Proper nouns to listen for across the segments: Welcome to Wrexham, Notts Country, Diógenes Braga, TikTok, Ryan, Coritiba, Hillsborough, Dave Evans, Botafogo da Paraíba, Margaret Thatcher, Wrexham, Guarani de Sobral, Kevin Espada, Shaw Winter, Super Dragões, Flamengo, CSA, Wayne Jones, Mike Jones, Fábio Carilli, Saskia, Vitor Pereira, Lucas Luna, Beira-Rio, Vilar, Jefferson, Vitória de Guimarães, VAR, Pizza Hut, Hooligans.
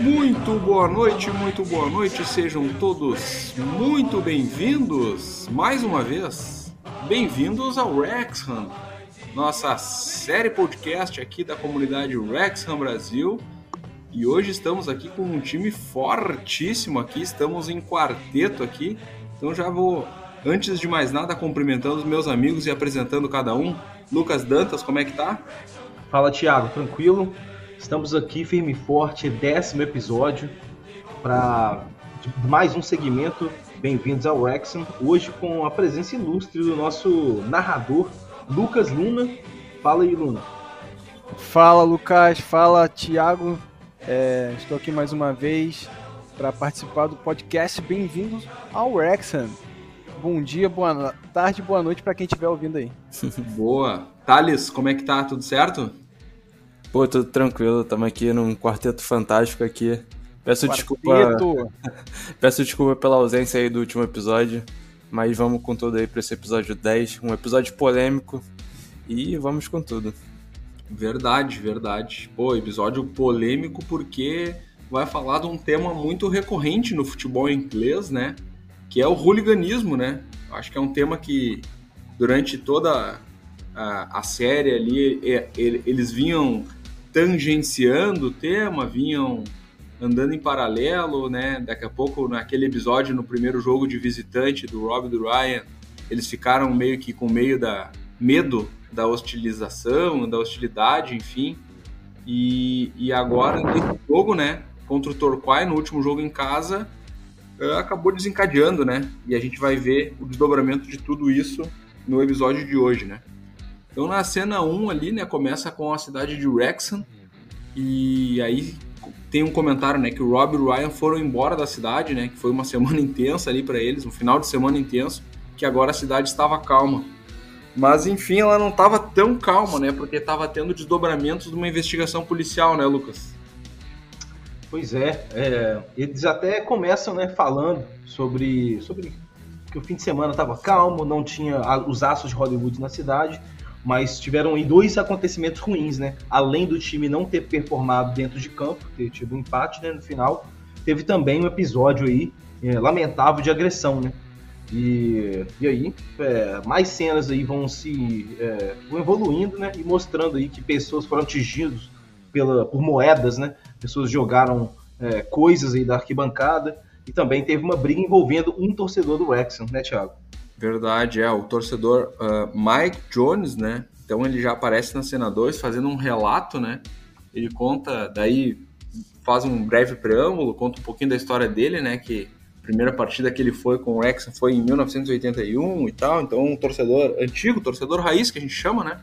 Muito boa noite, sejam todos muito bem-vindos, mais uma vez, bem-vindos ao Wrexham, nossa série podcast aqui da comunidade Wrexham Brasil, e hoje estamos aqui com um time fortíssimo aqui, estamos em quarteto aqui, então já vou, antes de mais nada, cumprimentando os meus amigos e apresentando cada um. Lucas Dantas, como é que tá? Fala, Thiago, tranquilo? Estamos aqui firme e forte, 10º episódio, para mais um segmento. Bem-vindos ao Wrexham, hoje com a presença ilustre do nosso narrador, Lucas Luna. Fala aí, Luna. Fala, Lucas. Fala, Thiago. Estou aqui mais uma vez para participar do podcast. Bem-vindos ao Wrexham. Bom dia, boa tarde, boa noite para quem estiver ouvindo aí. Boa. Thales, como é que tá? Tudo certo? Pô, tudo tranquilo, estamos aqui num quarteto fantástico aqui. Peço desculpa. Peço desculpa pela ausência aí do último episódio, mas vamos com tudo aí para esse episódio 10, um episódio polêmico, e vamos com tudo. Verdade, verdade. Pô, episódio polêmico porque vai falar de um tema muito recorrente no futebol inglês, né? Que é o hooliganismo, né? Acho que é um tema que durante toda a série ali, eles vinham tangenciando o tema, vinham andando em paralelo, né? Daqui a pouco, naquele episódio, no primeiro jogo de visitante do Rob e do Ryan, eles ficaram meio que com medo da hostilização, da hostilidade, enfim. E agora, nesse jogo, né? Contra o Torquay, no último jogo em casa, acabou desencadeando, né? E a gente vai ver o desdobramento de tudo isso no episódio de hoje, né? Então, na cena 1 ali, né, começa com a cidade de Wrexham, e aí tem um comentário, né, que o Rob e o Ryan foram embora da cidade, né, que foi uma semana intensa ali para eles, um final de semana intenso, que agora a cidade estava calma. Mas, enfim, ela não estava tão calma, né, porque estava tendo desdobramentos de uma investigação policial, né, Lucas? Pois é, eles até começam, né, falando sobre que o fim de semana estava calmo, não tinha os astros de Hollywood na cidade, mas tiveram aí 2 acontecimentos ruins, né? Além do time não ter performado dentro de campo, ter tido um empate, né, no final, teve também um episódio aí lamentável de agressão, né? E aí, mais cenas aí vão evoluindo, né? E mostrando aí que pessoas foram atingidas por moedas, né? Pessoas jogaram coisas aí da arquibancada, e também teve uma briga envolvendo um torcedor do Wrexham, né, Thiago? Verdade, o torcedor Mike Jones, né, então ele já aparece na cena 2 fazendo um relato, né, ele conta, daí faz um breve preâmbulo, conta um pouquinho da história dele, né, que a primeira partida que ele foi com o Wrexham foi em 1981 e tal, então um torcedor antigo, torcedor raiz, que a gente chama, né,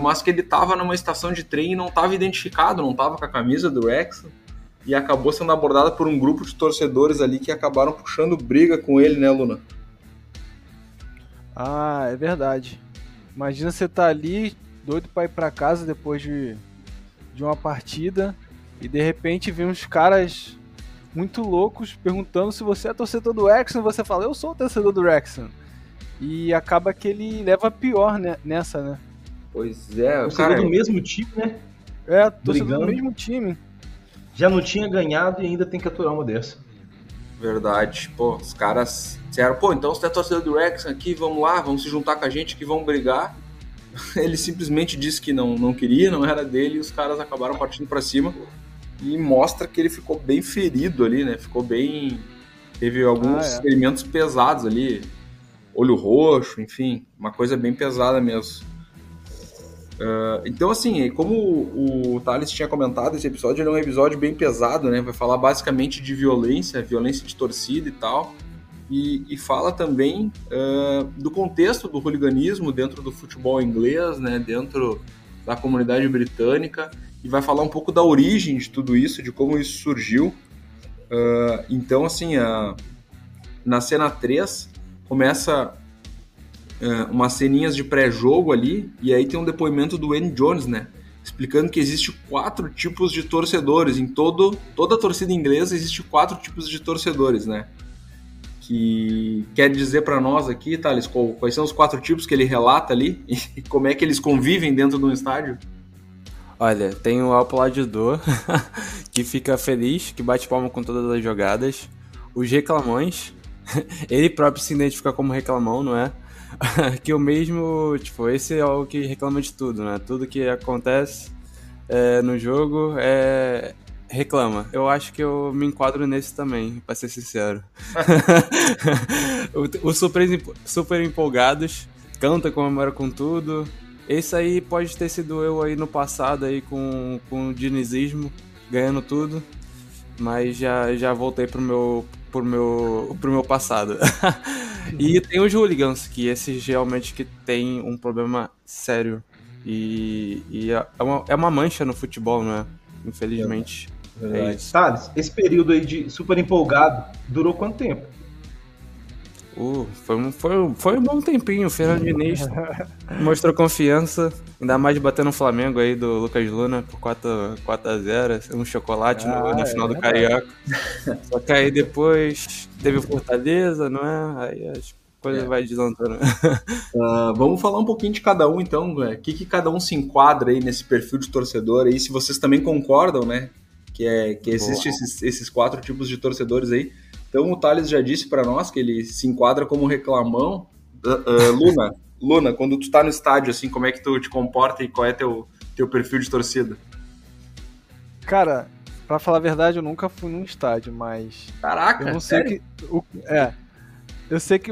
mas que ele estava numa estação de trem e não estava identificado, não estava com a camisa do Wrexham, e acabou sendo abordado por um grupo de torcedores ali que acabaram puxando briga com ele, né, Luna? Ah, é verdade. Imagina você tá ali, doido pra ir pra casa depois de uma partida, e de repente vem uns caras muito loucos perguntando se você é torcedor do Wrexham, você fala, eu sou o torcedor do Wrexham. E acaba que ele leva pior, né, nessa, né? Pois é, o cara do mesmo time, né? É, torcedor do mesmo time. Já não tinha ganhado e ainda tem que aturar uma dessa. Verdade, pô, os caras disseram, pô, então se der torcedor do Wrexham aqui, vamos lá, vamos se juntar com a gente que vão brigar. Ele simplesmente disse que não queria, não era dele, e os caras acabaram partindo pra cima, e mostra que ele ficou bem ferido ali, né, ficou bem... Teve alguns ferimentos pesados ali, olho roxo, enfim, uma coisa bem pesada mesmo. Então, assim, como o Thales tinha comentado, esse episódio é um episódio bem pesado, né? Vai falar basicamente de violência de torcida e tal, e fala também do contexto do hooliganismo dentro do futebol inglês, né? Dentro da comunidade britânica, e vai falar um pouco da origem de tudo isso, de como isso surgiu. Então, assim, na cena 3 começa... umas ceninhas de pré-jogo ali, e aí tem um depoimento do Wayne Jones, né, explicando que existe 4 tipos de torcedores, em toda a torcida inglesa existe 4 tipos de torcedores, né, que quer dizer para nós aqui, Thales, quais são os 4 tipos que ele relata ali, e como é que eles convivem dentro de um estádio? Olha, tem o aplaudidor que fica feliz, que bate palma com todas as jogadas. Os reclamões, ele próprio se identifica como reclamão, não é? Que o mesmo, tipo, esse é o que reclama de tudo, né? Tudo que acontece no jogo reclama. Eu acho que eu me enquadro nesse também, pra ser sincero. Os super empolgados, canta, comemora com tudo. Esse aí pode ter sido eu aí no passado aí com o dinizismo, ganhando tudo, mas já voltei pro meu passado. E tem os hooligans, que esses realmente que tem um problema sério e é uma mancha no futebol, não é? Infelizmente. É isso. Thales, esse período aí de super empolgado durou quanto tempo? Foi um bom tempinho. O Fernando Diniz mostrou confiança, ainda mais batendo no Flamengo aí do Lucas Luna por 4-0, um chocolate no final do Carioca. Só que aí depois teve o Fortaleza, não é? Aí as coisas vai desandando. Vamos falar um pouquinho de cada um então, o que cada um se enquadra aí nesse perfil de torcedor aí, se vocês também concordam, né? Que existem esses quatro tipos de torcedores aí. Então o Thales já disse para nós que ele se enquadra como reclamão. Luna, quando tu tá no estádio, assim, como é que tu te comporta e qual é teu perfil de torcida? Cara, pra falar a verdade, eu nunca fui num estádio, mas... Caraca, eu não sei eu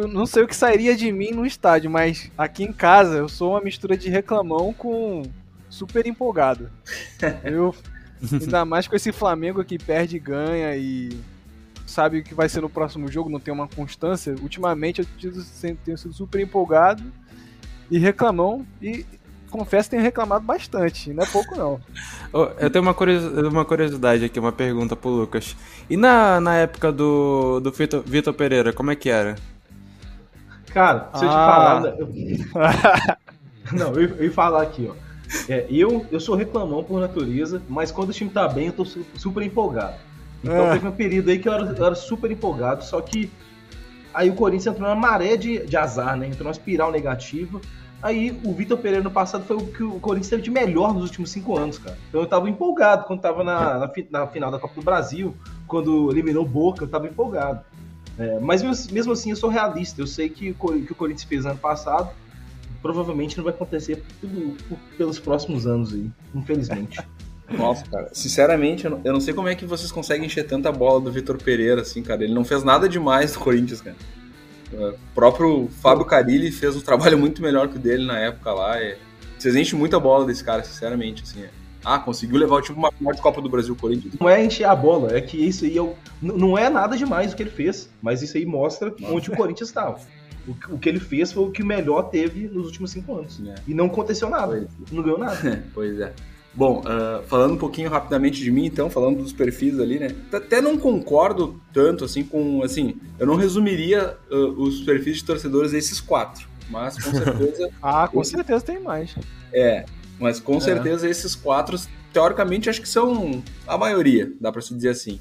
não sei o que sairia de mim num estádio, mas aqui em casa eu sou uma mistura de reclamão com super empolgado. Eu, ainda mais com esse Flamengo que perde e ganha e... sabe o que vai ser no próximo jogo, não tem uma constância. Ultimamente eu tenho sido super empolgado e reclamão, e confesso que tenho reclamado bastante, não é pouco não. Eu tenho uma curiosidade aqui, uma pergunta pro Lucas. E na época do Vitor Pereira, como é que era? Cara, se eu te falar... Não, eu ia falar aqui, ó. Eu sou reclamão por natureza, mas quando o time tá bem eu tô super empolgado. Então teve um período aí que eu era super empolgado, só que aí o Corinthians entrou numa maré de azar, né? Entrou numa espiral negativa. Aí o Vitor Pereira no passado foi o que o Corinthians teve de melhor nos últimos 5 anos, cara. Então eu tava empolgado quando tava na final da Copa do Brasil, quando eliminou o Boca, eu tava empolgado. Mas mesmo assim eu sou realista, eu sei que o Corinthians fez ano passado provavelmente não vai acontecer pelos próximos anos aí, infelizmente. Nossa, cara, sinceramente, eu não sei como é que vocês conseguem encher tanta bola do Vitor Pereira, assim, cara. Ele não fez nada demais do Corinthians, cara. O próprio Fábio Carilli fez um trabalho muito melhor que o dele na época lá. Vocês enchem muita bola desse cara, sinceramente, assim. Conseguiu levar o time pra uma final de Copa do Brasil, o Corinthians. Não é encher a bola, é que isso aí não é nada demais o que ele fez, mas isso aí mostra onde o Corinthians estava. O que ele fez foi o que melhor teve nos últimos 5 anos. E não aconteceu nada, ele não ganhou nada. Pois é. Bom, falando um pouquinho rapidamente de mim, então, falando dos perfis ali, né? Até não concordo tanto, assim, com... Assim, eu não resumiria os perfis de torcedores a esses 4, mas com certeza... certeza tem mais. Mas com certeza esses 4, teoricamente, acho que são a maioria, dá pra se dizer assim.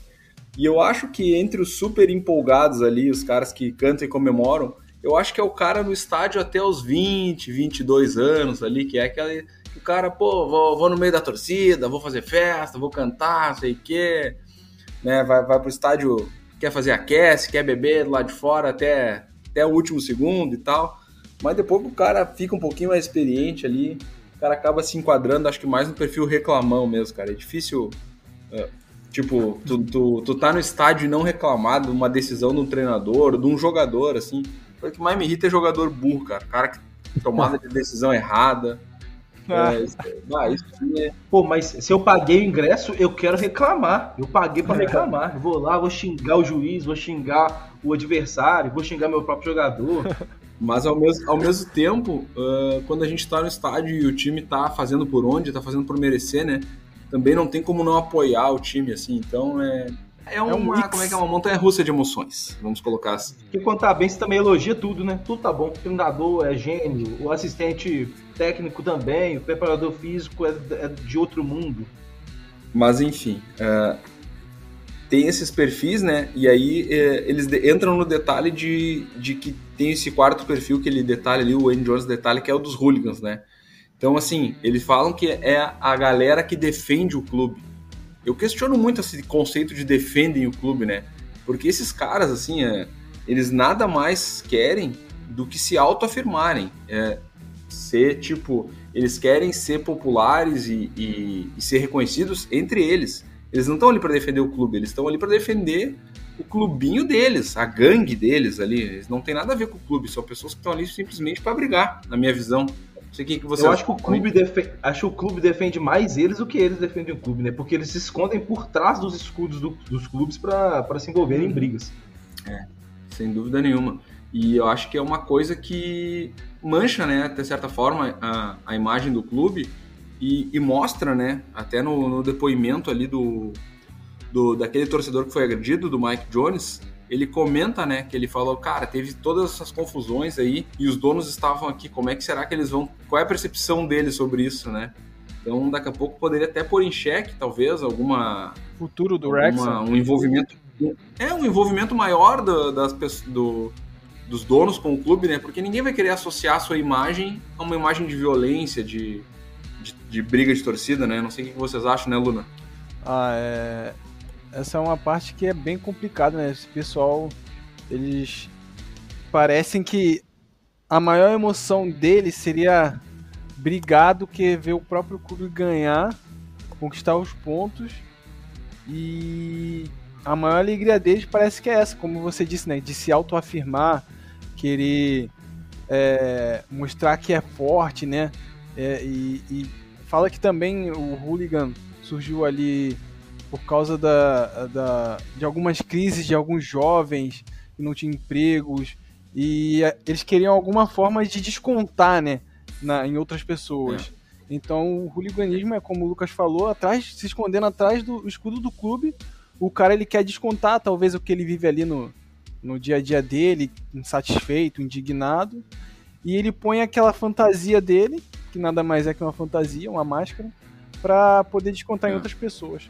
E eu acho que entre os super empolgados ali, os caras que cantam e comemoram, eu acho que é o cara no estádio até os 20, 22 anos ali, que é aquela... O cara, vou no meio da torcida, vou fazer festa, vou cantar, sei o quê, né? Vai pro estádio, quer fazer aquece, quer beber lá de fora até o último segundo e tal. Mas depois o cara fica um pouquinho mais experiente ali, o cara acaba se enquadrando, acho que mais no perfil reclamão mesmo, cara. É difícil, tipo, tu tá no estádio e não reclamar de uma decisão de um treinador, de um jogador, assim. O que mais me irrita é jogador burro, cara. O cara que tomada de decisão errada. Pô, mas se eu paguei o ingresso, eu quero reclamar. Eu paguei pra reclamar. Eu vou lá, vou xingar o juiz, vou xingar o adversário, vou xingar meu próprio jogador. Mas ao mesmo tempo, quando a gente tá no estádio e o time tá fazendo por onde, tá fazendo por merecer, né? Também não tem como não apoiar o time, assim. Então é uma montanha-russa de emoções, vamos colocar assim. Porque quando tá bem, você também elogia tudo, né? Tudo tá bom, o treinador é gênio, o assistente técnico também, o preparador físico é de outro mundo. Mas enfim, tem esses perfis, né? E aí eles entram no detalhe de que tem esse quarto perfil que ele detalha ali, o Wayne Jones detalha, que é o dos hooligans, né? Então, assim, eles falam que é a galera que defende o clube. Eu questiono muito esse conceito de defendem o clube, né? Porque esses caras, assim, eles nada mais querem do que se autoafirmarem. Ser, tipo, eles querem ser populares e ser reconhecidos entre eles. Eles não estão ali para defender o clube, eles estão ali para defender o clubinho deles, a gangue deles ali. Eles não tem nada a ver com o clube, são pessoas que estão ali simplesmente para brigar, na minha visão. Eu acho que o clube defende mais eles do que eles defendem o clube, né? Porque eles se escondem por trás dos escudos dos clubes para se envolverem em brigas. É, sem dúvida nenhuma. E eu acho que é uma coisa que mancha, né, até certa forma, a imagem do clube e mostra, né, até no depoimento ali daquele torcedor que foi agredido, do Mike Jones. Ele comenta, né, que ele falou, cara, teve todas essas confusões aí e os donos estavam aqui, como é que será que eles vão... Qual é a percepção deles sobre isso, né? Então, daqui a pouco, poderia até pôr em xeque, talvez, alguma... Futuro do Wrexham. Um envolvimento... um envolvimento maior dos donos com o clube, né? Porque ninguém vai querer associar a sua imagem a uma imagem de violência, de briga de torcida, né? Não sei o que vocês acham, né, Luna? Essa é uma parte que é bem complicada, né? Esse pessoal, eles parecem que a maior emoção deles seria brigar do que ver o próprio clube ganhar, conquistar os pontos, e a maior alegria deles parece que é essa, como você disse, né? De se autoafirmar, querer mostrar que é forte, né? E fala que também o hooligan surgiu ali por causa de algumas crises de alguns jovens que não tinham empregos, e eles queriam alguma forma de descontar, né, em outras pessoas. Então o hooliganismo é, como o Lucas falou, se escondendo atrás do escudo do clube. O cara, ele quer descontar talvez o que ele vive ali no dia a dia dele, insatisfeito, indignado, e ele põe aquela fantasia dele, que nada mais é que uma fantasia, uma máscara, para poder descontar em outras pessoas.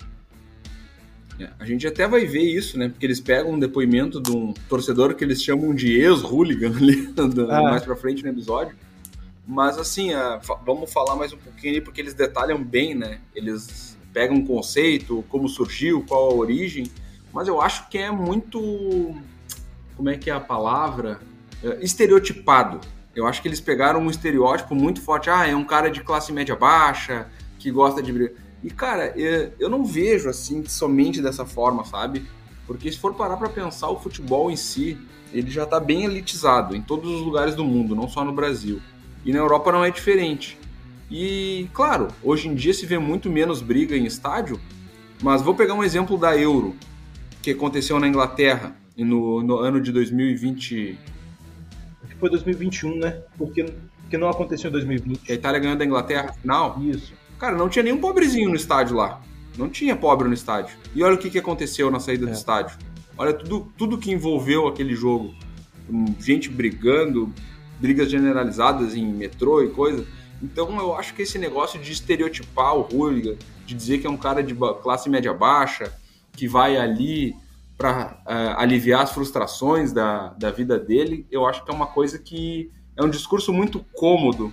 A gente até vai ver isso, né? Porque eles pegam um depoimento de um torcedor que eles chamam de ex-hooligan ali, mais pra frente no episódio. Mas, assim, vamos falar mais um pouquinho ali, porque eles detalham bem, né? Eles pegam um conceito, como surgiu, qual a origem. Mas eu acho que é muito... Como é que é a palavra? Estereotipado. Eu acho que eles pegaram um estereótipo muito forte. É um cara de classe média baixa, que gosta de brigar. E, cara, eu não vejo, assim, somente dessa forma, sabe? Porque se for parar pra pensar, o futebol em si, ele já tá bem elitizado em todos os lugares do mundo, não só no Brasil. E na Europa não é diferente. E, claro, hoje em dia se vê muito menos briga em estádio, mas vou pegar um exemplo da Euro, que aconteceu na Inglaterra no ano de 2020... Acho que foi 2021, né? Porque não aconteceu em 2020. A Itália ganhou da Inglaterra final? Isso. Cara, não tinha nenhum pobrezinho no estádio lá. Não tinha pobre no estádio. E olha o que aconteceu na saída do estádio. Olha tudo que envolveu aquele jogo. Gente brigando, brigas generalizadas em metrô e coisa. Então eu acho que esse negócio de estereotipar o hooligan, de dizer que é um cara de classe média baixa, que vai ali para aliviar as frustrações da vida dele, eu acho que é uma coisa que é um discurso muito cômodo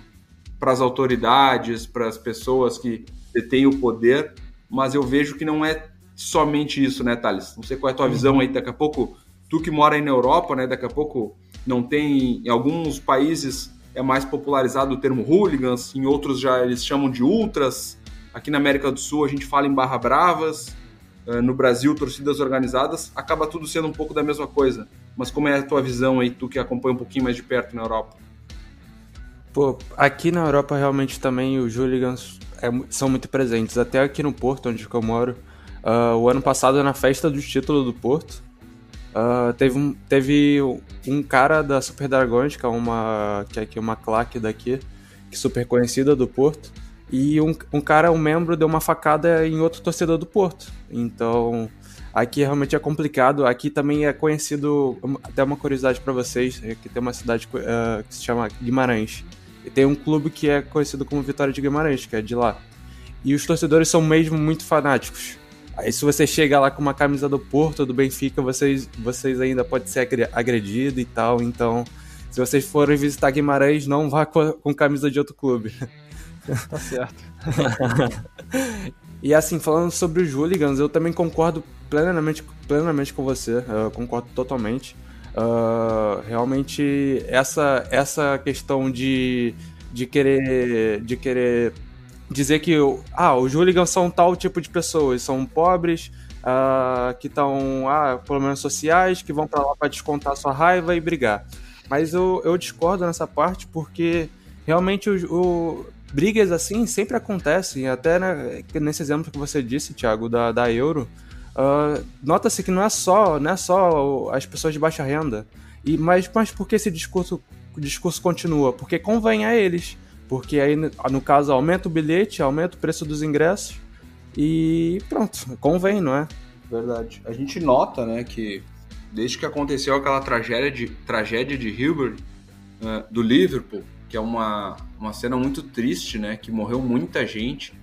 para as autoridades, para as pessoas que detêm o poder, mas eu vejo que não é somente isso, né, Thales? Não sei qual é a tua visão aí, daqui a pouco, tu que mora aí na Europa, né, daqui a pouco não tem, em alguns países é mais popularizado o termo hooligans, em outros já eles chamam de ultras, aqui na América do Sul a gente fala em barra bravas, no Brasil torcidas organizadas, acaba tudo sendo um pouco da mesma coisa, mas como é a tua visão aí, tu que acompanha um pouquinho mais de perto na Europa? Pô, aqui na Europa realmente também os hooligans são muito presentes, até aqui no Porto, onde eu moro. O ano passado, na festa do título do Porto, teve um cara da Super Dragões, que é uma claque daqui, que é super conhecida do Porto, e um membro deu uma facada em outro torcedor do Porto. Então aqui realmente é complicado. Aqui também é conhecido, até uma curiosidade para vocês, aqui tem uma cidade que se chama Guimarães. E tem um clube que é conhecido como Vitória de Guimarães, que é de lá. E os torcedores são mesmo muito fanáticos. Aí se você chega lá com uma camisa do Porto, do Benfica, vocês ainda podem ser agredidos e tal. Então, se vocês forem visitar Guimarães, não vá com camisa de outro clube. Tá certo. E assim, falando sobre os hooligans, eu também concordo plenamente com você, eu concordo totalmente. Realmente essa questão de querer dizer que os hooligans são tal tipo de pessoas, são pobres, que estão problemas sociais, que vão pra lá pra descontar sua raiva e brigar. Mas eu discordo nessa parte, porque realmente brigas assim sempre acontecem, até nesse exemplo que você disse, Thiago, da Euro. Nota-se que não é só as pessoas de baixa renda. Mas por que esse discurso continua? Porque convém a eles. Porque aí, no caso, aumenta o bilhete, aumenta o preço dos ingressos e pronto, convém, não é? Verdade. A gente nota, né, que desde que aconteceu aquela tragédia de Hillsborough, do Liverpool, que é uma cena muito triste, né, que morreu muita gente,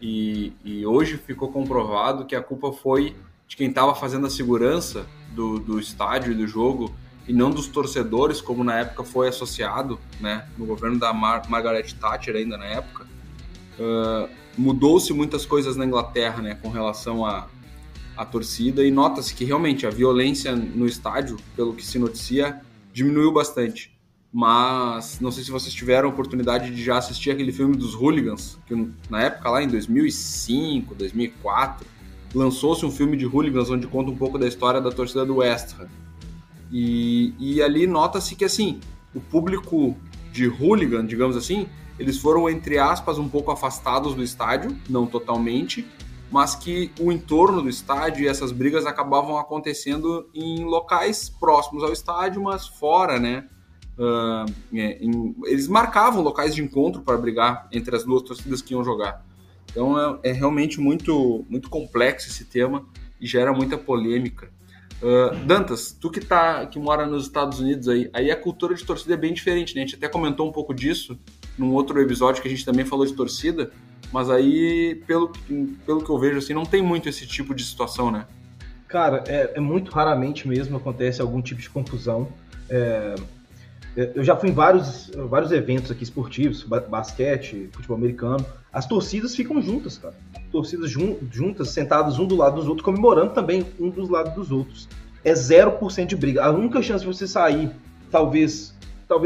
e hoje ficou comprovado que a culpa foi de quem estava fazendo a segurança do estádio e do jogo, e não dos torcedores, como na época foi associado, né, no governo da Margaret Thatcher ainda na época. Mudou-se muitas coisas na Inglaterra, né, com relação à torcida, e nota-se que realmente a violência no estádio, pelo que se noticia, diminuiu bastante. Mas não sei se vocês tiveram a oportunidade de já assistir aquele filme dos hooligans, que na época lá em 2005, 2004, lançou-se um filme de hooligans onde conta um pouco da história da torcida do West Ham. E ali nota-se que, assim, o público de hooligan, digamos assim, eles foram, entre aspas, um pouco afastados do estádio, não totalmente, mas que o entorno do estádio e essas brigas acabavam acontecendo em locais próximos ao estádio, mas fora, né? Eles marcavam locais de encontro para brigar entre as duas torcidas que iam jogar. Então é realmente muito, muito complexo esse tema e gera muita polêmica. Dantas, tu que mora nos Estados Unidos, aí a cultura de torcida é bem diferente, né? A gente até comentou um pouco disso num outro episódio que a gente também falou de torcida, mas aí, pelo que eu vejo, assim, não tem muito esse tipo de situação, né? Cara, é muito raramente mesmo acontece algum tipo de confusão. Eu já fui em vários eventos aqui esportivos, basquete, futebol americano, as torcidas ficam juntas, cara. Torcidas juntas, sentadas um do lado dos outros, comemorando também um dos lados dos outros. É 0% de briga. A única chance de você sair, talvez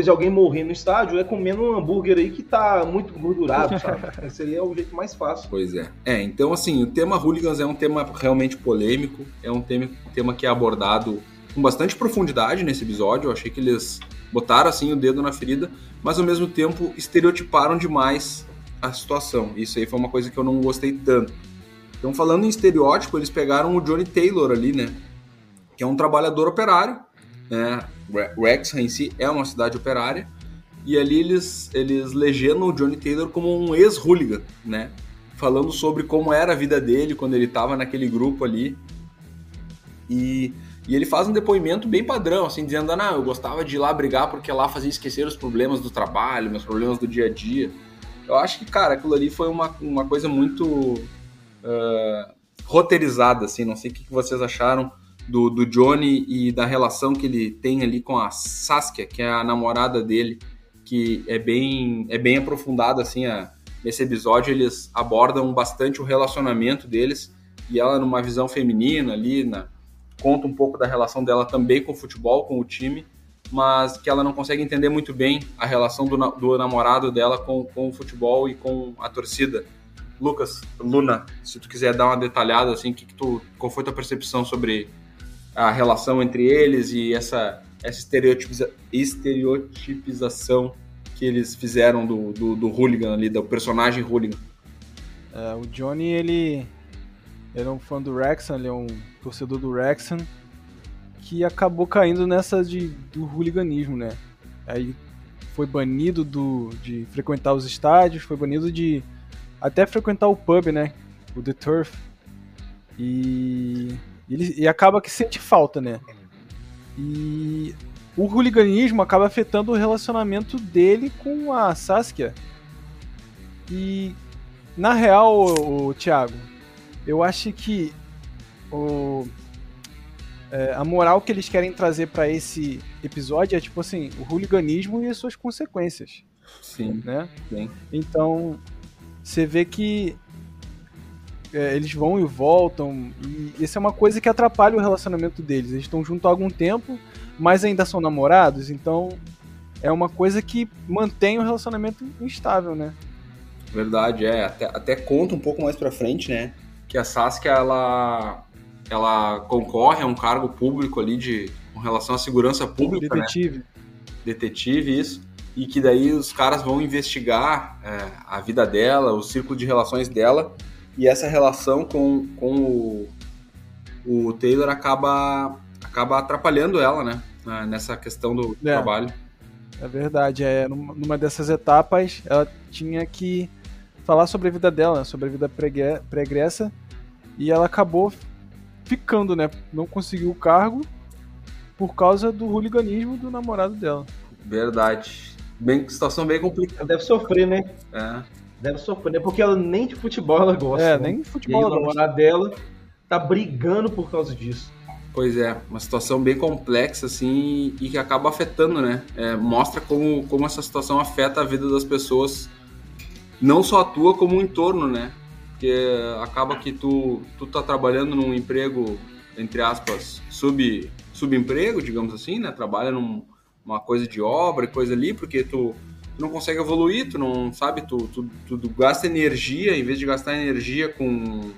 alguém morrer no estádio, é comendo um hambúrguer aí que tá muito gordurado, sabe? Esse aí é o jeito mais fácil. Pois é. Então assim, o tema hooligans é um tema realmente polêmico, é um tema que é abordado com bastante profundidade nesse episódio. Eu achei que eles botaram assim o dedo na ferida, mas ao mesmo tempo estereotiparam demais a situação. Isso aí foi uma coisa que eu não gostei tanto. Então, falando em estereótipo, eles pegaram o Johnny Taylor ali, né? Que é um trabalhador operário, né? Wrexham em si é uma cidade operária. E ali eles legendam o Johnny Taylor como um ex-hooligan, né? Falando sobre como era a vida dele quando ele estava naquele grupo ali. E ele faz um depoimento bem padrão, assim, dizendo: eu gostava de ir lá brigar porque lá fazia esquecer os problemas do trabalho, meus problemas do dia a dia. Eu acho que, cara, aquilo ali foi uma coisa muito roteirizada, assim. Não sei o que vocês acharam do Johnny e da relação que ele tem ali com a Saskia, que é a namorada dele, que é bem aprofundada, assim. Nesse episódio eles abordam bastante o relacionamento deles, e ela numa visão feminina ali, conta um pouco da relação dela também com o futebol, com o time, mas que ela não consegue entender muito bem a relação do namorado dela com o futebol e com a torcida. Lucas, Luna, se tu quiser dar uma detalhada, assim, qual foi tua percepção sobre a relação entre eles e essa estereotipização que eles fizeram do hooligan ali, do personagem hooligan? O Johnny, ele é um fã do Wrexham, ele é um torcedor do Wrexham, que acabou caindo nessa do hooliganismo, né? Aí foi banido de frequentar os estádios, foi banido de até frequentar o pub, né? O The Turf. E acaba que sente falta, né? E o hooliganismo acaba afetando o relacionamento dele com a Saskia. E, na real, o Thiago, eu acho que a moral que eles querem trazer para esse episódio é, tipo assim, o hooliganismo e as suas consequências. Sim, né? Sim. Então, você vê que eles vão e voltam, e isso é uma coisa que atrapalha o relacionamento deles. Eles estão juntos há algum tempo, mas ainda são namorados, então é uma coisa que mantém o relacionamento instável, né? Verdade, é. Até conta um pouco mais pra frente, né? Que a Saskia, ela concorre a um cargo público ali com relação à segurança pública, detetive, né? Detetive, isso. E que daí os caras vão investigar a vida dela, o círculo de relações dela, e essa relação com o Taylor acaba atrapalhando ela, né? Nessa questão do trabalho. É verdade, numa dessas etapas ela tinha que falar sobre a vida dela, sobre a vida pregressa, e ela acabou ficando, né? Não conseguiu o cargo por causa do hooliganismo do namorado dela. Verdade. Situação bem complicada. Ela deve sofrer, né? É. Deve surpreender, porque ela nem de futebol ela gosta. É, né? Nem de futebol ela gosta. O namorado dela tá brigando por causa disso. Pois é, uma situação bem complexa, assim, e que acaba afetando, né? Mostra como essa situação afeta a vida das pessoas, não só a tua, como o entorno, né? Porque acaba que tu tá trabalhando num emprego, entre aspas, subemprego, digamos assim, né? Trabalha numa coisa de obra, coisa ali, porque tu não consegue evoluir, tu não sabe, tu gasta energia, em vez de gastar energia com,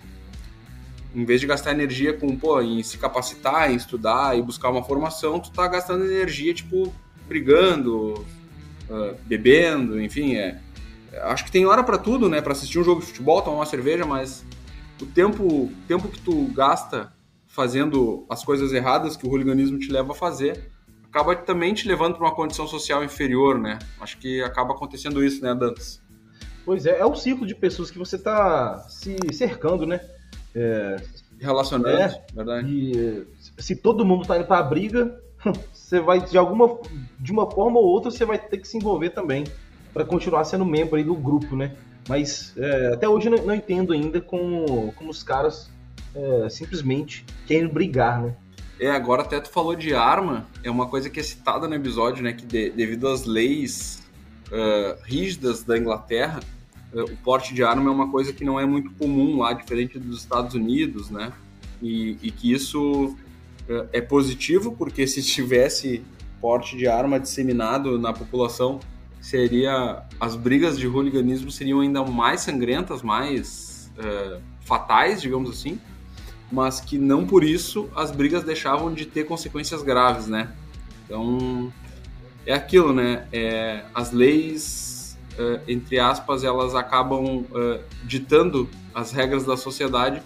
em se capacitar, em estudar e buscar uma formação, tu tá gastando energia, tipo, brigando, bebendo, enfim, acho que tem hora pra tudo, né, pra assistir um jogo de futebol, tomar uma cerveja, mas o tempo que tu gasta fazendo as coisas erradas que o hooliganismo te leva a fazer, acaba também te levando para uma condição social inferior, né? Acho que acaba acontecendo isso, né, Dantas? Pois é um ciclo de pessoas que você tá se cercando, né? Relacionando, verdade. E se todo mundo tá indo para a briga, você vai, de uma forma ou outra, você vai ter que se envolver também para continuar sendo membro aí do grupo, né? Mas até hoje eu não entendo ainda como os caras simplesmente querem brigar, né? Agora até tu falou de arma, é uma coisa que é citada no episódio, né, que devido às leis rígidas da Inglaterra, o porte de arma é uma coisa que não é muito comum lá, diferente dos Estados Unidos, né, e que isso é positivo, porque se tivesse porte de arma disseminado na população, as brigas de hooliganismo seriam ainda mais sangrentas, mais fatais, digamos assim, mas que não por isso as brigas deixavam de ter consequências graves, né? Então, é aquilo, né? As leis, entre aspas, elas acabam ditando as regras da sociedade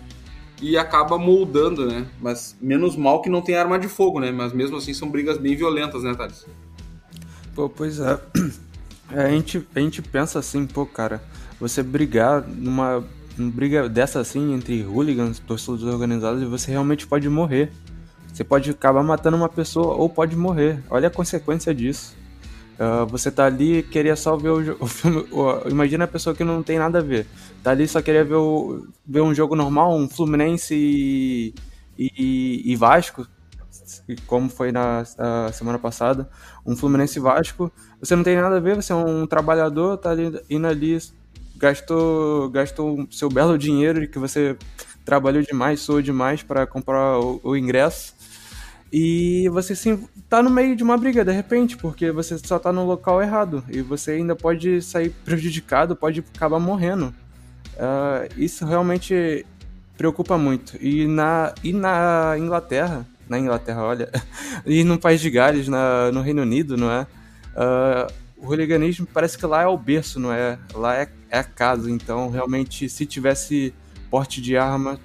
e acaba moldando, né? Mas menos mal que não tem arma de fogo, né? Mas mesmo assim são brigas bem violentas, né, Thales? Pô, pois é. A gente pensa assim, pô, cara, você brigar uma briga dessa assim, entre hooligans, torcedores organizados, você realmente pode morrer. Você pode acabar matando uma pessoa ou pode morrer. Olha a consequência disso. Você tá ali, queria só ver o filme. Imagina a pessoa que não tem nada a ver. Tá ali, só queria ver um jogo normal, um Fluminense e Vasco, como foi na semana passada. Um Fluminense e Vasco. Você não tem nada a ver, você é um trabalhador, tá ali, indo ali... Gastou seu belo dinheiro que você trabalhou demais, suou demais para comprar o ingresso. E você sim, tá no meio de uma briga, de repente, porque você só tá no local errado. E você ainda pode sair prejudicado, pode acabar morrendo. Isso realmente preocupa muito. E na Inglaterra, olha, e no País de Gales, no Reino Unido, não é? O hooliganismo parece que lá é o berço, não é? Lá é a casa, então realmente se tivesse porte de arma,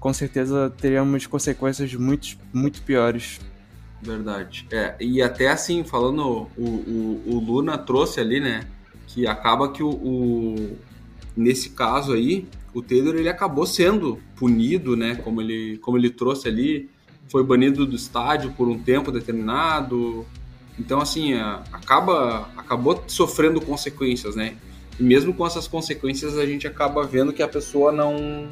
com certeza teríamos consequências muito, muito piores. Verdade. E até assim, falando, o Luna trouxe ali, né, que acaba que nesse caso aí, o Taylor ele acabou sendo punido, né, como ele trouxe ali, foi banido do estádio por um tempo determinado... Então, assim, acabou sofrendo consequências, né? E mesmo com essas consequências, a gente acaba vendo que a pessoa não...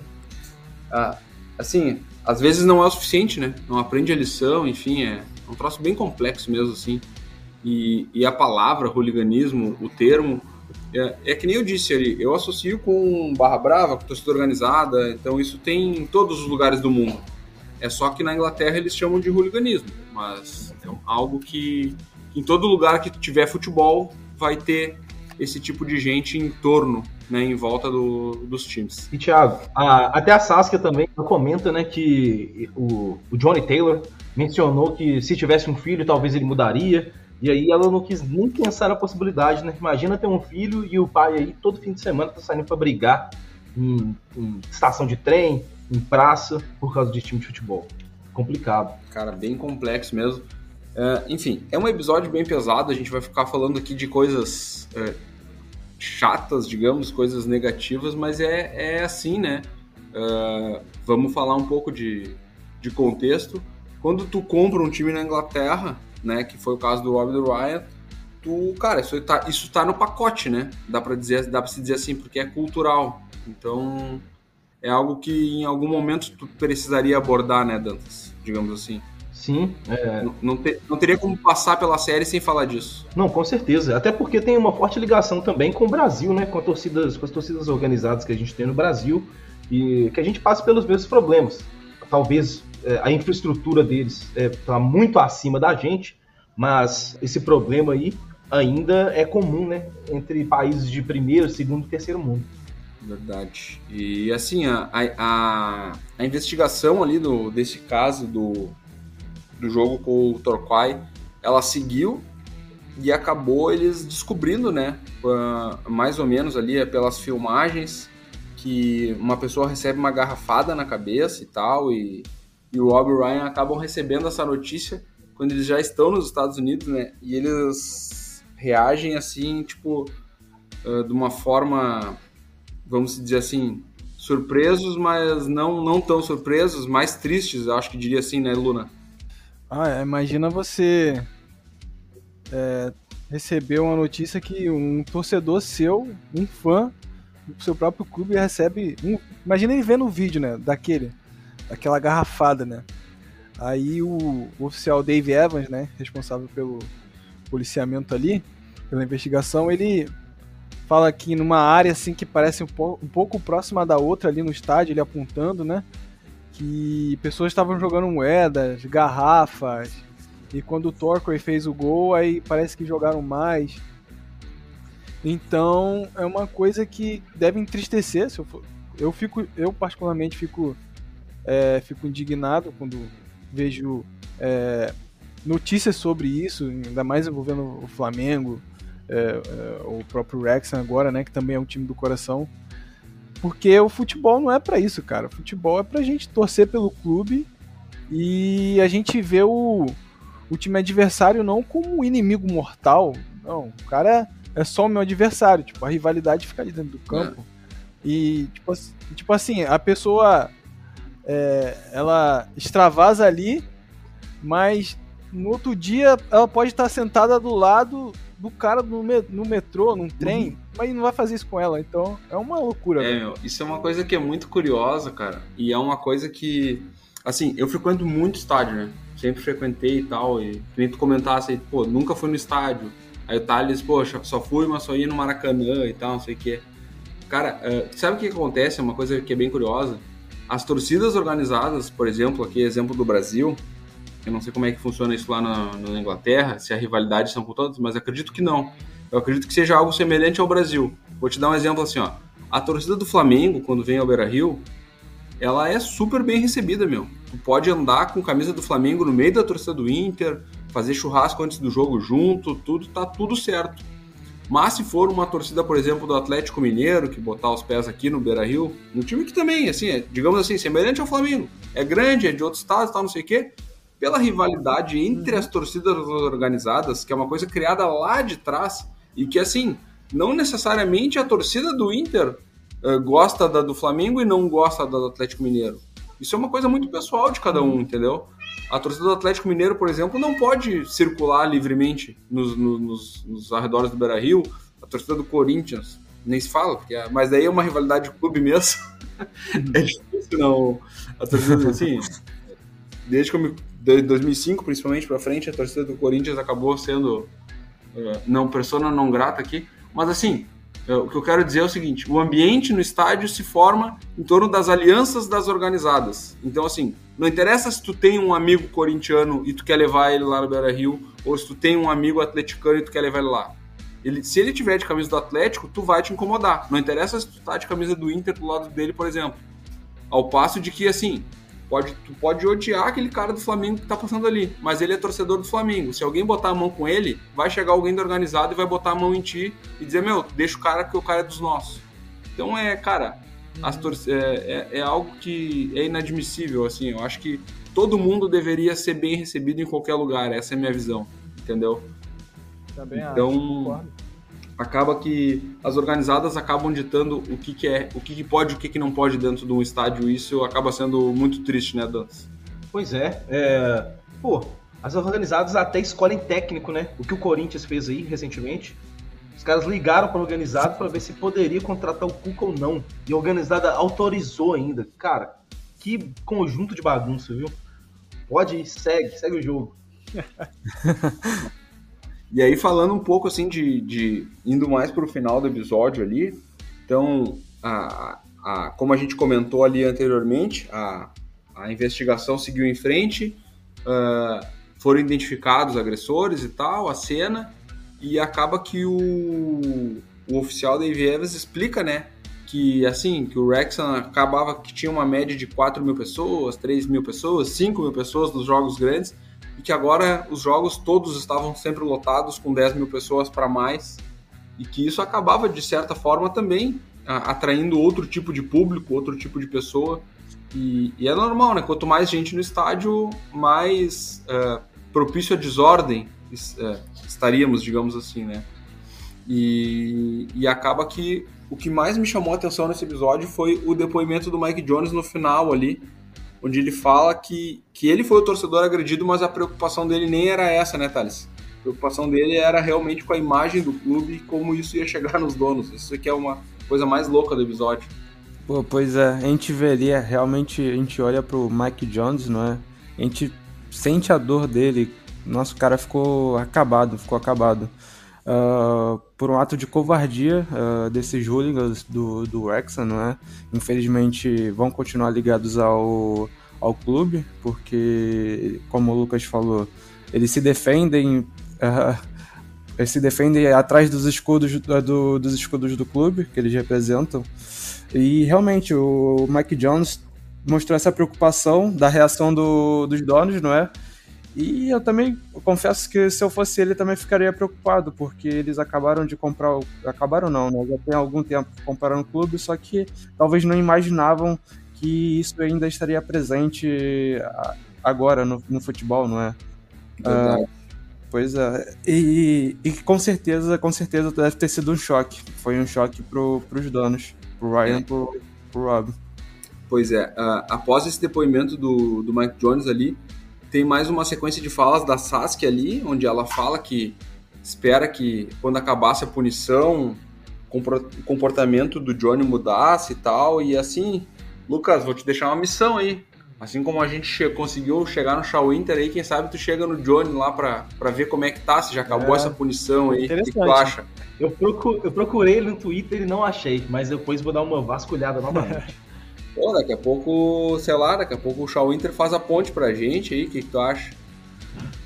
assim, às vezes não é o suficiente, né? Não aprende a lição, enfim, é um troço bem complexo mesmo, assim. E a palavra hooliganismo, o termo, É que nem eu disse ali, eu associo com Barra Brava, com torcida organizada, então isso tem em todos os lugares do mundo. É só que na Inglaterra eles chamam de hooliganismo, mas é algo que em todo lugar que tiver futebol vai ter esse tipo de gente em torno, né, em volta dos times. E Thiago, até a Saskia também comenta, né, que o Johnny Taylor mencionou que se tivesse um filho talvez ele mudaria, e aí ela não quis nem pensar na possibilidade, né? Imagina ter um filho e o pai aí todo fim de semana tá saindo para brigar em estação de trem, em praça, por causa de time de futebol. Complicado. Cara, bem complexo mesmo. Enfim, é um episódio bem pesado, a gente vai ficar falando aqui de coisas chatas, digamos, coisas negativas, mas é assim, né? Vamos falar um pouco de contexto. Quando tu compra um time na Inglaterra, né, que foi o caso do Rob e do Ryan, cara, isso tá no pacote, né? Dá pra se dizer assim, porque é cultural. Então, é algo que em algum momento tu precisaria abordar, né, Dantas? Digamos assim. Sim. Não teria como passar pela série sem falar disso. Não, com certeza. Até porque tem uma forte ligação também com o Brasil, né? Com as torcidas organizadas que a gente tem no Brasil e que a gente passa pelos mesmos problemas. Talvez a infraestrutura deles está muito acima da gente, mas esse problema aí ainda é comum, né, entre países de primeiro, segundo e terceiro mundo. Verdade. E assim, a investigação ali desse caso do jogo com o Torquay, ela seguiu e acabou eles descobrindo, né, mais ou menos ali pelas filmagens, que uma pessoa recebe uma garrafada na cabeça e tal, e o Rob e o Ryan acabam recebendo essa notícia quando eles já estão nos Estados Unidos, né? E eles reagem assim, tipo, de uma forma, vamos dizer assim, surpresos, mas não tão surpresos, mais tristes, acho que diria assim, né, Luna? Imagina você receber uma notícia que um torcedor seu, um fã, o seu próprio clube recebe imagina ele vendo o vídeo, né, daquela garrafada, né, aí o oficial Dave Evans, né, responsável pelo policiamento ali, pela investigação, ele fala que numa área assim que parece um pouco próxima da outra ali no estádio, ele apontando, né, que pessoas estavam jogando moedas, garrafas, e quando o Torquay fez o gol, aí parece que jogaram mais. Então, é uma coisa que deve entristecer. Eu particularmente fico indignado quando vejo notícias sobre isso, ainda mais envolvendo o Flamengo, o próprio Wrexham agora, né, que também é um time do coração. Porque o futebol não é pra isso, cara. O futebol é pra gente torcer pelo clube e a gente vê o time adversário não como um inimigo mortal. Não, o cara... é só o meu adversário, tipo, a rivalidade fica ali dentro do campo. E, tipo assim, a pessoa, ela extravasa ali, mas no outro dia ela pode estar sentada do lado do cara no metrô, num trem, mas não vai fazer isso com ela. Então, é uma loucura. Isso é uma coisa que é muito curiosa, cara. E é uma coisa que, assim, eu frequento muito estádio, né? Sempre frequentei e tal, e nem tu comentasse aí, pô, nunca fui no estádio. Aí o Thales, poxa, só fui, mas só ia no Maracanã e tal, não sei o que. Cara, sabe o que acontece? É uma coisa que é bem curiosa. As torcidas organizadas, por exemplo, aqui, exemplo do Brasil, eu não sei como é que funciona isso lá na Inglaterra, se a rivalidade são com todos, mas acredito que não. Eu acredito que seja algo semelhante ao Brasil. Vou te dar um exemplo assim, ó. A torcida do Flamengo, quando vem ao Beira-Rio, ela é super bem recebida, meu. Tu pode andar com camisa do Flamengo no meio da torcida do Inter, fazer churrasco antes do jogo junto, tudo, tá tudo certo. Mas se for uma torcida, por exemplo, do Atlético Mineiro, que botar os pés aqui no Beira-Rio, um time que também, assim, digamos assim, semelhante ao Flamengo, é grande, é de outros estados e tal, não sei o quê, pela rivalidade entre as torcidas organizadas, que é uma coisa criada lá de trás, e que, assim, não necessariamente a torcida do Inter gosta da do Flamengo e não gosta da do Atlético Mineiro. Isso é uma coisa muito pessoal de cada um, entendeu? A torcida do Atlético Mineiro, por exemplo, não pode circular livremente nos arredores do Beira-Rio. A torcida do Corinthians, nem se fala, porque mas daí é uma rivalidade de clube mesmo. É difícil, não. A torcida, assim, desde que de 2005, principalmente, pra frente, a torcida do Corinthians acabou sendo, não, persona não grata aqui. Mas, assim, O que eu quero dizer é o seguinte, o ambiente no estádio se forma em torno das alianças das organizadas. Então, assim, não interessa se tu tem um amigo corintiano e tu quer levar ele lá no Beira-Rio, ou se tu tem um amigo atleticano e tu quer levar ele lá. Se ele tiver de camisa do Atlético, tu vai te incomodar. Não interessa se tu tá de camisa do Inter do lado dele, por exemplo. Ao passo de que, assim, tu pode odiar aquele cara do Flamengo que tá passando ali, mas ele é torcedor do Flamengo. Se alguém botar a mão com ele, vai chegar alguém do organizado e vai botar a mão em ti e dizer, meu, deixa o cara que o cara é dos nossos. Então é, cara, é algo que é inadmissível, assim. Eu acho que todo mundo deveria ser bem recebido em qualquer lugar. Essa é a minha visão, entendeu? Também então, acho, acaba que as organizadas acabam ditando o que é, o que pode e o que não pode dentro de um estádio. Isso acaba sendo muito triste, né, Dantas? Pois é, pô, as organizadas até escolhem técnico, né? O que o Corinthians fez aí recentemente, os caras ligaram para o organizado para ver se poderia contratar o Cuca ou não, e a organizada autorizou ainda. Cara, que conjunto de bagunça, viu? Pode ir, segue o jogo. E aí, falando um pouco, assim, indo mais pro final do episódio ali, então, como a gente comentou ali anteriormente, a investigação seguiu em frente, foram identificados os agressores e tal, a cena, e acaba que o oficial Dave Evans explica, né, que, assim, que o Wrexham acabava que tinha uma média de 4 mil pessoas, 3 mil pessoas, 5 mil pessoas nos jogos grandes, e que agora os jogos todos estavam sempre lotados com 10 mil pessoas para mais, e que isso acabava, de certa forma, também atraindo outro tipo de público, outro tipo de pessoa, e é normal, né? Quanto mais gente no estádio, mais propício à desordem estaríamos, digamos assim, né? E acaba que o que mais me chamou a atenção nesse episódio foi o depoimento do Mike Jones no final ali, onde ele fala que ele foi o torcedor agredido, mas a preocupação dele nem era essa, né, Thales? A preocupação dele era realmente com a imagem do clube e como isso ia chegar nos donos. Isso aqui é uma coisa mais louca do episódio. Pô, pois é, a gente veria, realmente, a gente olha pro Mike Jones, não é? A gente sente a dor dele. Nosso cara ficou acabado. Por um ato de covardia desses hooligans do Wrexham, não é? Infelizmente vão continuar ligados ao clube, porque, como o Lucas falou, eles se defendem atrás dos escudos dos escudos do clube que eles representam, e realmente o Mike Jones mostrou essa preocupação da reação dos donos, não é? E eu também confesso que, se eu fosse ele, também ficaria preocupado, porque eles acabaram de comprar... Acabaram não, né? Já tem algum tempo que compraram o clube, só que talvez não imaginavam que isso ainda estaria presente agora no futebol, não é? Pois é. E com certeza deve ter sido um choque. Foi um choque pros donos, pro Ryan e pro Rob. Pois é. Após esse depoimento do Mike Jones ali, tem mais uma sequência de falas da Saskia ali, onde ela fala que espera que, quando acabasse a punição, o comportamento do Johnny mudasse e tal. E assim, Lucas, vou te deixar uma missão aí. Assim como a gente conseguiu chegar no Shaw Winter aí, quem sabe tu chega no Johnny lá pra ver como é que tá, se já acabou essa punição aí. O que tu acha? Eu procurei ele no Twitter e não achei, mas depois vou dar uma vasculhada novamente. Pô, daqui a pouco o Shaw Winter faz a ponte pra gente aí, o que tu acha?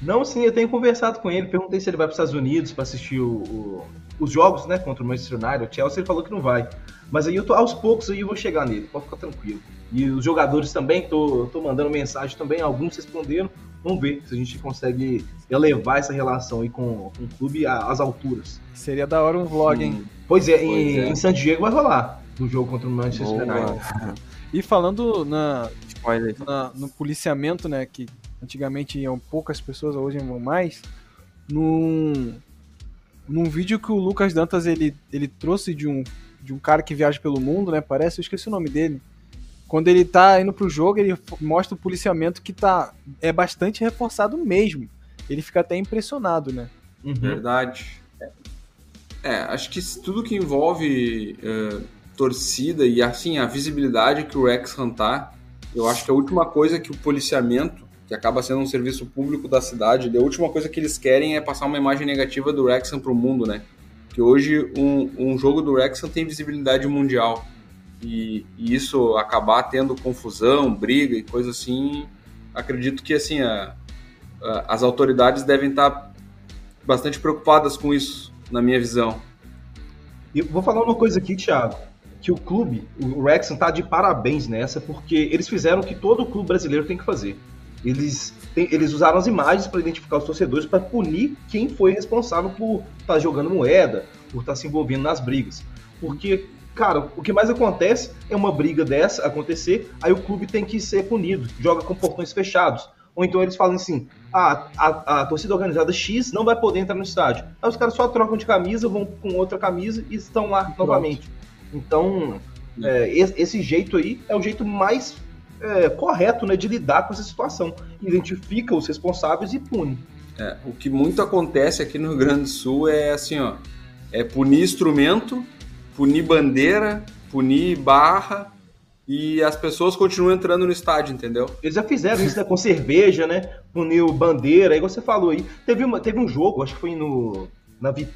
Não, sim, eu tenho conversado com ele, perguntei se ele vai pros Estados Unidos pra assistir os jogos, né, contra o Manchester United, o Chelsea, ele falou que não vai. Mas aí eu tô, aos poucos, aí eu vou chegar nele, pode ficar tranquilo. E os jogadores também, tô mandando mensagem também, alguns responderam, vamos ver se a gente consegue elevar essa relação aí com o clube às alturas. Seria da hora um vlog, hein? Pois é, em San Diego vai rolar, do jogo contra o Manchester United. E falando no policiamento, né, que antigamente iam poucas pessoas, hoje vão mais, num vídeo que o Lucas Dantas ele trouxe de um cara que viaja pelo mundo, né, parece, eu esqueci o nome dele, quando ele tá indo pro jogo, ele mostra o policiamento que é bastante reforçado mesmo, ele fica até impressionado, né. Uhum. Verdade. Acho que tudo que envolve... torcida e, assim, a visibilidade que o Wrexham tá, eu acho que a última coisa que o policiamento, que acaba sendo um serviço público da cidade, a última coisa que eles querem é passar uma imagem negativa do Wrexham pro mundo, né? que hoje um jogo do Wrexham tem visibilidade mundial. E isso acabar tendo confusão, briga e coisa assim, acredito que assim, as autoridades devem estar bastante preocupadas com isso, na minha visão. Eu vou falar uma coisa aqui, Thiago, que o clube, o Wrexham, está de parabéns nessa, porque eles fizeram o que todo clube brasileiro tem que fazer. Eles usaram as imagens para identificar os torcedores, para punir quem foi responsável por estar jogando moeda, por estar se envolvendo nas brigas. Porque, cara, o que mais acontece é uma briga dessa acontecer, aí o clube tem que ser punido, joga com portões fechados. Ou então eles falam assim, a torcida organizada X não vai poder entrar no estádio. Aí os caras só trocam de camisa, vão com outra camisa e estão lá novamente. Então, esse jeito aí é o jeito mais correto, né, de lidar com essa situação. Identifica os responsáveis e pune. O que muito acontece aqui no Rio Grande do Sul é assim, é punir instrumento, punir bandeira, punir barra, e as pessoas continuam entrando no estádio, entendeu? Eles já fizeram isso, né, com cerveja, né? Puniu bandeira, igual você falou aí. Teve um jogo, acho que foi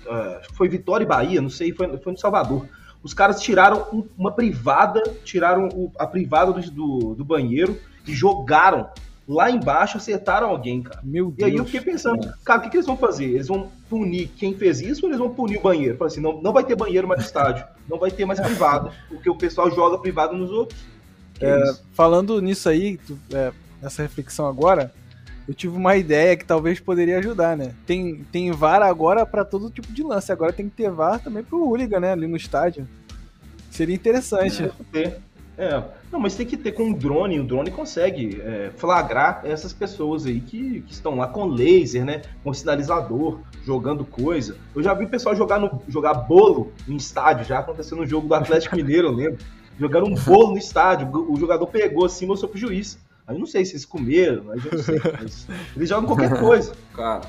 foi Vitória e Bahia, não sei, foi no Salvador. Os caras tiraram uma privada, tiraram a privada do banheiro e jogaram lá embaixo, acertaram alguém, cara. Meu Deus. E aí eu fiquei pensando, cara, o que eles vão fazer? Eles vão punir quem fez isso ou eles vão punir o banheiro? Fala assim, não vai ter banheiro mais no estádio, não vai ter mais privado, porque o pessoal joga privado nos outros. Falando nisso aí, nessa reflexão agora, eu tive uma ideia que talvez poderia ajudar, né? Tem VAR agora para todo tipo de lance, agora tem que ter VAR também pro hooligan, né, ali no estádio. Seria interessante. Não, mas tem que ter com o drone consegue flagrar essas pessoas aí que estão lá com laser, né, com sinalizador, jogando coisa. Eu já vi o pessoal jogar bolo em estádio, já aconteceu no jogo do Atlético Mineiro, eu lembro. Jogaram um bolo no estádio, o jogador pegou assim e mostrou pro juiz. Aí não sei se eles comeram, mas eu não sei, mas eles jogam qualquer coisa. Cara,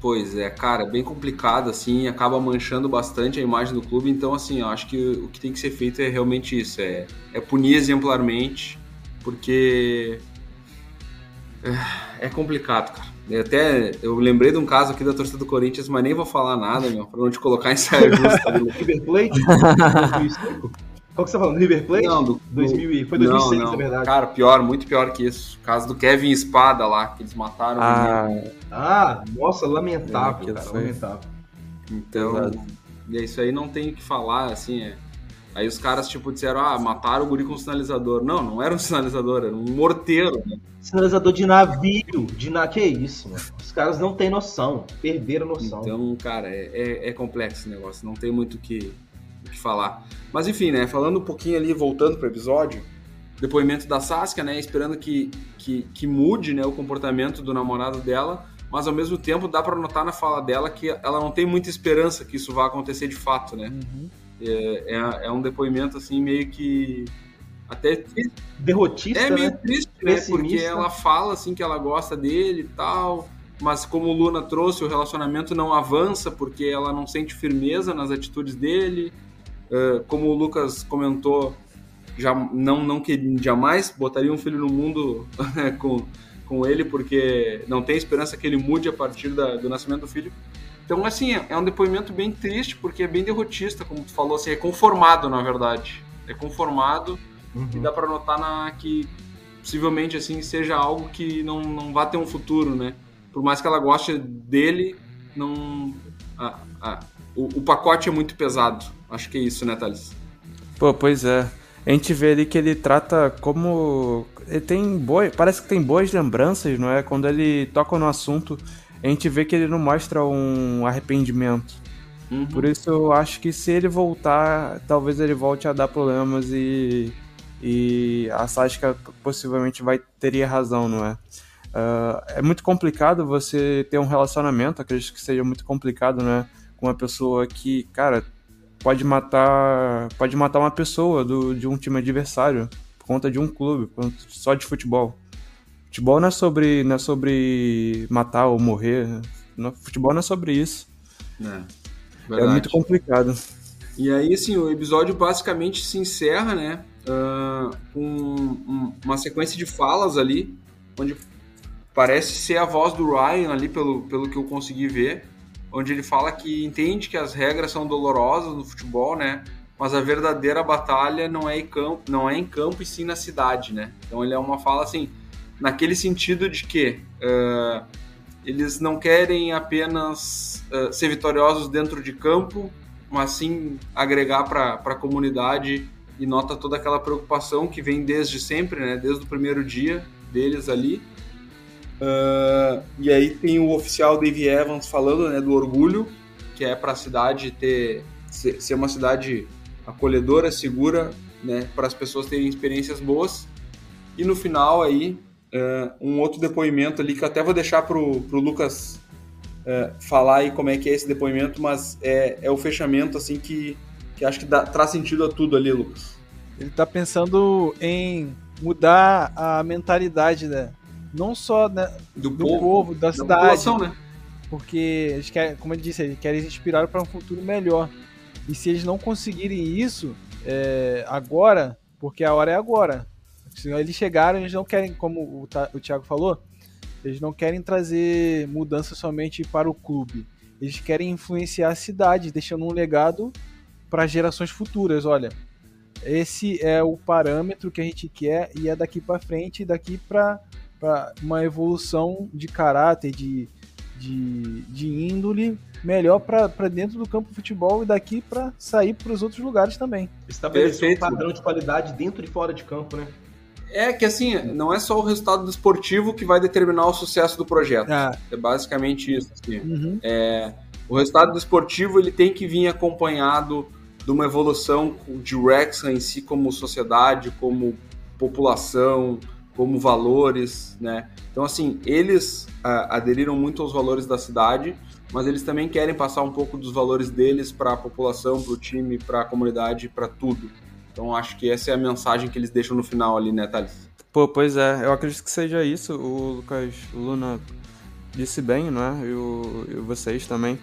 pois é, cara, bem complicado assim, acaba manchando bastante a imagem do clube, então assim, eu acho que o que tem que ser feito é realmente isso, é punir exemplarmente, porque é complicado, cara. Até eu lembrei de um caso aqui da torcida do Corinthians, mas nem vou falar nada, meu, pra não te colocar em saia justa. River Plate? Qual que você tá falando? River Plate? Não, foi 2006, na verdade. Cara, pior, muito pior que isso. O caso do Kevin Espada lá, que eles mataram. Nossa, lamentável, cara, lamentável. Então, e isso aí não tem o que falar, assim, Aí os caras, tipo, disseram, mataram o guri com um sinalizador. Não era um sinalizador, era um morteiro. Né? Sinalizador de navio, que isso, mano. Os caras não têm noção, perderam noção. Então, cara, é complexo esse negócio, não tem muito o que falar. Mas enfim, né, falando um pouquinho ali, voltando pro episódio, depoimento da Saskia, né, esperando que mude, né, o comportamento do namorado dela, mas ao mesmo tempo dá para notar na fala dela que ela não tem muita esperança que isso vá acontecer de fato, né. Uhum. É um depoimento assim meio que até triste. Derrotista, meio triste, né, porque ela fala assim que ela gosta dele e tal, mas como o Luna trouxe, o relacionamento não avança porque ela não sente firmeza nas atitudes dele. Como o Lucas comentou, jamais botaria um filho no mundo com ele, porque não tem esperança que ele mude a partir do nascimento do filho. Então, assim, é um depoimento bem triste, porque é bem derrotista, como tu falou, assim, é conformado, na verdade. É conformado, e dá para notar que possivelmente assim, seja algo que não vai ter um futuro, né? Por mais que ela goste dele, não... O pacote é muito pesado. Acho que é isso, né, Thales? Pois é. A gente vê ali que ele trata como... Ele tem parece que tem boas lembranças, não é? Quando ele toca no assunto, a gente vê que ele não mostra um arrependimento. Uhum. Por isso eu acho que se ele voltar, talvez ele volte a dar problemas e a Saskia possivelmente teria razão, não é? É muito complicado você ter um relacionamento, acredito que seja muito complicado, né? Com uma pessoa que, cara, pode matar uma pessoa de um time adversário por conta de um clube, só de futebol. Futebol não é sobre matar ou morrer, futebol não é sobre isso. É muito complicado. E aí, assim, o episódio basicamente se encerra, né? Com uma sequência de falas ali, onde parece ser a voz do Ryan ali, pelo que eu consegui ver, onde ele fala que entende que as regras são dolorosas no futebol, né? Mas a verdadeira batalha não é em campo e sim na cidade, né? Então ele é uma fala assim, naquele sentido de que eles não querem apenas ser vitoriosos dentro de campo, mas sim agregar para a comunidade, e nota toda aquela preocupação que vem desde sempre, né? Desde o primeiro dia deles ali. E aí tem o oficial Dave Evans falando, né, do orgulho, que é para a cidade ser uma cidade acolhedora, segura, né, para as pessoas terem experiências boas. E no final aí, um outro depoimento ali, que eu até vou deixar pro Lucas falar aí como é que é esse depoimento, mas é o fechamento assim que acho que traz sentido a tudo ali, Lucas. Ele tá pensando em mudar a mentalidade, né? Não só, né, do povo, da cidade, população, né? Porque eles querem, como ele disse, eles querem inspirar para um futuro melhor. E se eles não conseguirem isso agora, porque a hora é agora. Se eles chegaram, eles não querem, como o Thiago falou, eles não querem trazer mudança somente para o clube. Eles querem influenciar a cidade, deixando um legado para gerações futuras. Olha, esse é o parâmetro que a gente quer, e é daqui para frente, daqui para uma evolução de caráter, de índole melhor para dentro do campo de futebol, e daqui para sair para os outros lugares também. Estabelecer um padrão de qualidade dentro e fora de campo, né? É que assim, não é só o resultado desportivo que vai determinar o sucesso do projeto. É basicamente isso. Assim. Uhum. O resultado desportivo, ele tem que vir acompanhado de uma evolução de Wrexham em si, como sociedade, como população, como valores, né? Então, assim, eles aderiram muito aos valores da cidade, mas eles também querem passar um pouco dos valores deles para a população, para o time, para a comunidade, para tudo. Então, acho que essa é a mensagem que eles deixam no final ali, né, Thales? Pô, pois é, eu acredito que seja isso. O Lucas Luna disse bem, né? E vocês também.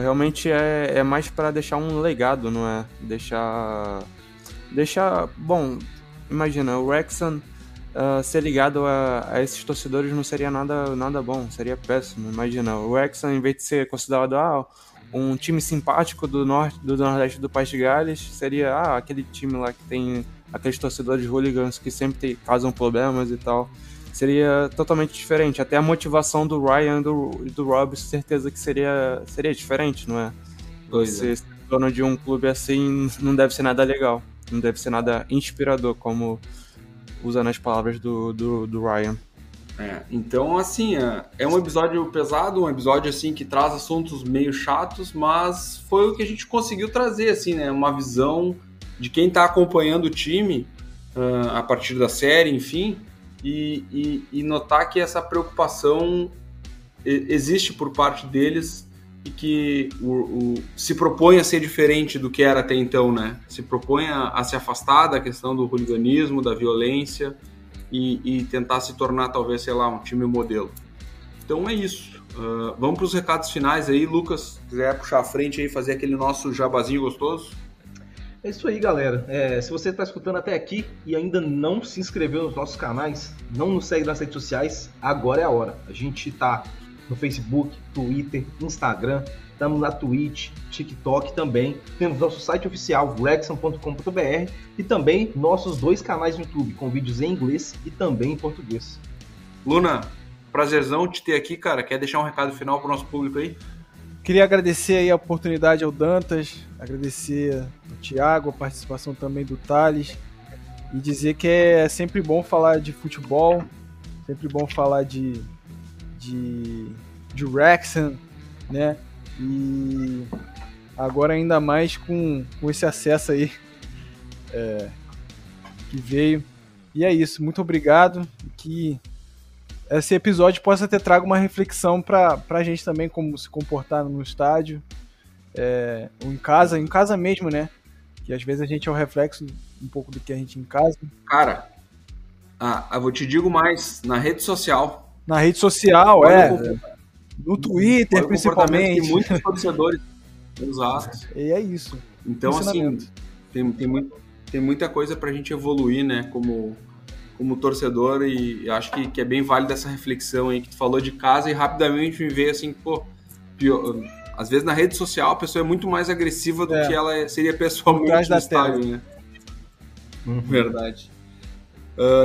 Realmente é mais para deixar um legado, não é? Deixar... Bom, imagina, o Wrexham ser ligado a esses torcedores não seria nada bom, seria péssimo. Imagina, o Wrexham, em vez de ser considerado um time simpático do Nordeste do País de Gales, seria aquele time lá que tem aqueles torcedores hooligans que sempre causam problemas e tal. Seria totalmente diferente. Até a motivação do Ryan e do Rob, certeza que seria diferente, não é? Você ser dono de um clube assim não deve ser nada legal, não deve ser nada inspirador, como usando as palavras do Ryan. Então, assim, é um episódio pesado, um episódio, assim, que traz assuntos meio chatos, mas foi o que a gente conseguiu trazer, assim, né, uma visão de quem tá acompanhando o time a partir da série, enfim, e notar que essa preocupação existe por parte deles, e que se propõe a ser diferente do que era até então, né, se propõe a se afastar da questão do hooliganismo, da violência, e tentar se tornar, talvez, sei lá, um time modelo. Então é isso. Vamos para os recados finais aí, Lucas. Se quiser puxar a frente aí, fazer aquele nosso jabazinho gostoso. É isso aí, galera. Se você está escutando até aqui e ainda não se inscreveu nos nossos canais, não nos segue nas redes sociais, agora é a hora. A gente está no Facebook, Twitter, Instagram, estamos na Twitch, TikTok também. Temos nosso site oficial, wrexham.com.br, e também nossos 2 canais no YouTube, com vídeos em inglês e também em português. Luna, prazerzão te ter aqui, cara. Quer deixar um recado final pro nosso público aí? Queria agradecer aí a oportunidade ao Dantas, agradecer ao Thiago, a participação também do Thales, e dizer que é sempre bom falar de futebol, sempre bom falar de Wrexham, né? E agora ainda mais com esse acesso aí que veio. E é isso, muito obrigado. Que esse episódio possa ter trago uma reflexão pra gente também, como se comportar no estádio, ou em casa mesmo, né? Que às vezes a gente é o reflexo um pouco do que a gente em casa. Cara, eu vou te digo mais, na rede social. Na rede social, no Twitter, principalmente. Tem muitos torcedores usados. E é isso. Então, assim, tem muita coisa pra gente evoluir, né, como torcedor, e acho que é bem válida essa reflexão aí que tu falou de casa, e rapidamente me veio assim, pô, Às vezes na rede social a pessoa é muito mais agressiva do que ela seria pessoalmente no estádio, né? Verdade.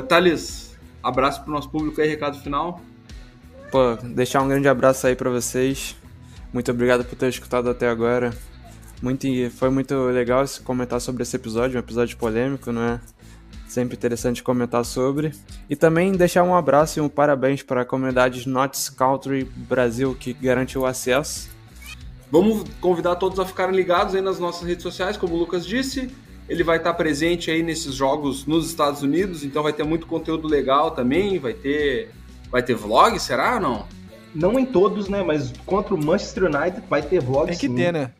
Thales, abraço pro nosso público aí, recado final. Pô, deixar um grande abraço aí pra vocês. Muito obrigado por ter escutado até agora. Foi muito legal comentar sobre esse episódio, um episódio polêmico, não é? Sempre interessante comentar sobre. E também deixar um abraço e um parabéns para a comunidade Notts Country Brasil, que garantiu o acesso. Vamos convidar todos a ficarem ligados aí nas nossas redes sociais, como o Lucas disse. Ele vai estar presente aí nesses jogos nos Estados Unidos, então vai ter muito conteúdo legal também, vai ter vlog, será ou não? Não em todos, né, mas contra o Manchester United vai ter vlog. Tem que ter, né?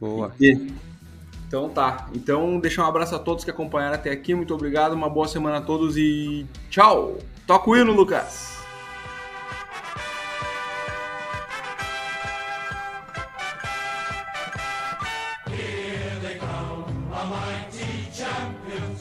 Boa. Então tá. Então deixa um abraço a todos que acompanharam até aqui. Muito obrigado, uma boa semana a todos e tchau. Toca o hino, Lucas. Here they come, a mighty champion.